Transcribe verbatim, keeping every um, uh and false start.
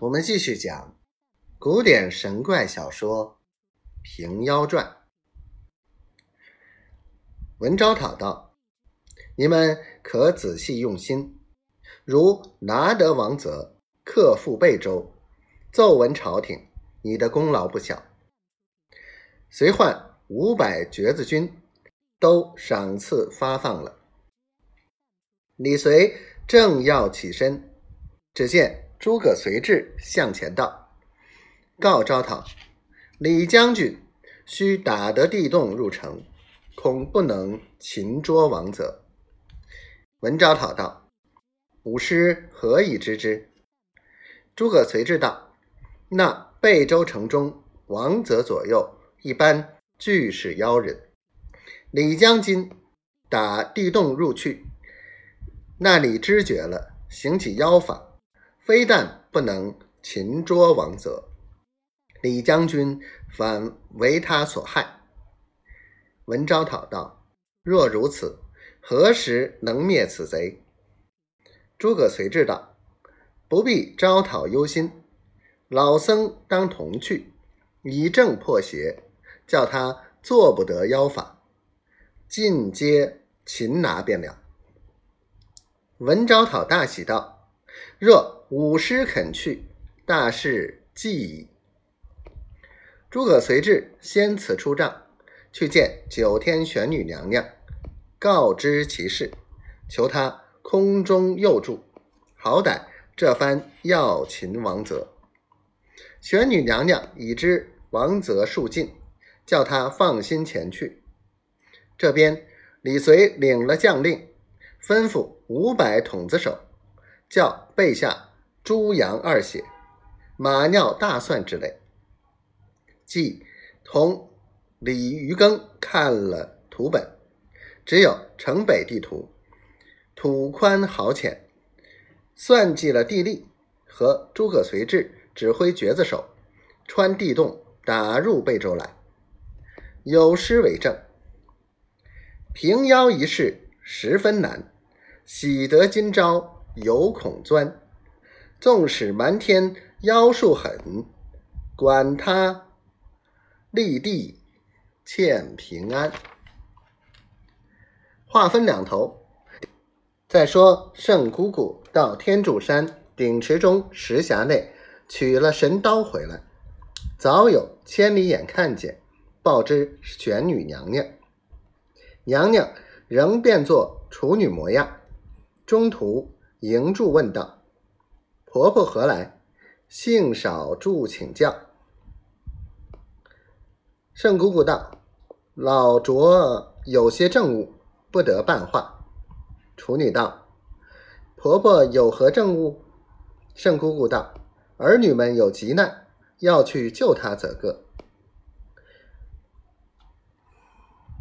我们继续讲古典神怪小说《平妖传》。文昭讨道：你们可仔细用心，如拿得王泽，克复贝州，奏闻朝廷，你的功劳不小。随唤五百橛子军，都赏赐发放了。李随正要起身，只见诸葛随志向前道，告昭讨：李将军需打得地洞入城，恐不能擒捉王泽。文昭讨道：吾师何以知之？诸葛随志道：那贝州城中王泽左右一般俱是妖人，李将军打地洞入去，那里知觉了，行起妖法，非但不能擒捉王泽，李将军反为他所害。文昭讨道：若如此，何时能灭此贼？诸葛随志道：不必昭讨忧心，老僧当同去，以正破邪，叫他做不得妖法，尽皆擒拿便了。文昭讨大喜道：若吾师肯去，大事既矣。诸葛随志先辞出帐，去见九天玄女娘娘，告知其事，求她空中佑助，好歹这番要擒王泽。玄女娘娘已知王泽数尽，叫他放心前去。这边李随领了将令，吩咐五百筒子手，叫备下猪羊二血、马尿大蒜之类，即同李渔庚看了图本，只有城北地图，土宽壕浅，算计了地利和诸葛随志指挥橛子手穿地洞打入贝州来，有诗为证：平妖一事十分难，喜得今朝有恐钻，纵使瞒天妖术狠，管他立地欠平安。话分两头，再说圣姑姑到天柱山鼎池中石匣内取了神刀回来，早有千里眼看见，报知玄女娘娘。娘娘仍变作处女模样，中途迎住问道：婆婆何来？幸少助请教。圣姑姑道：老拙有些政务，不得办话。处女道：婆婆有何政务？圣姑姑道：儿女们有急难，要去救他则个，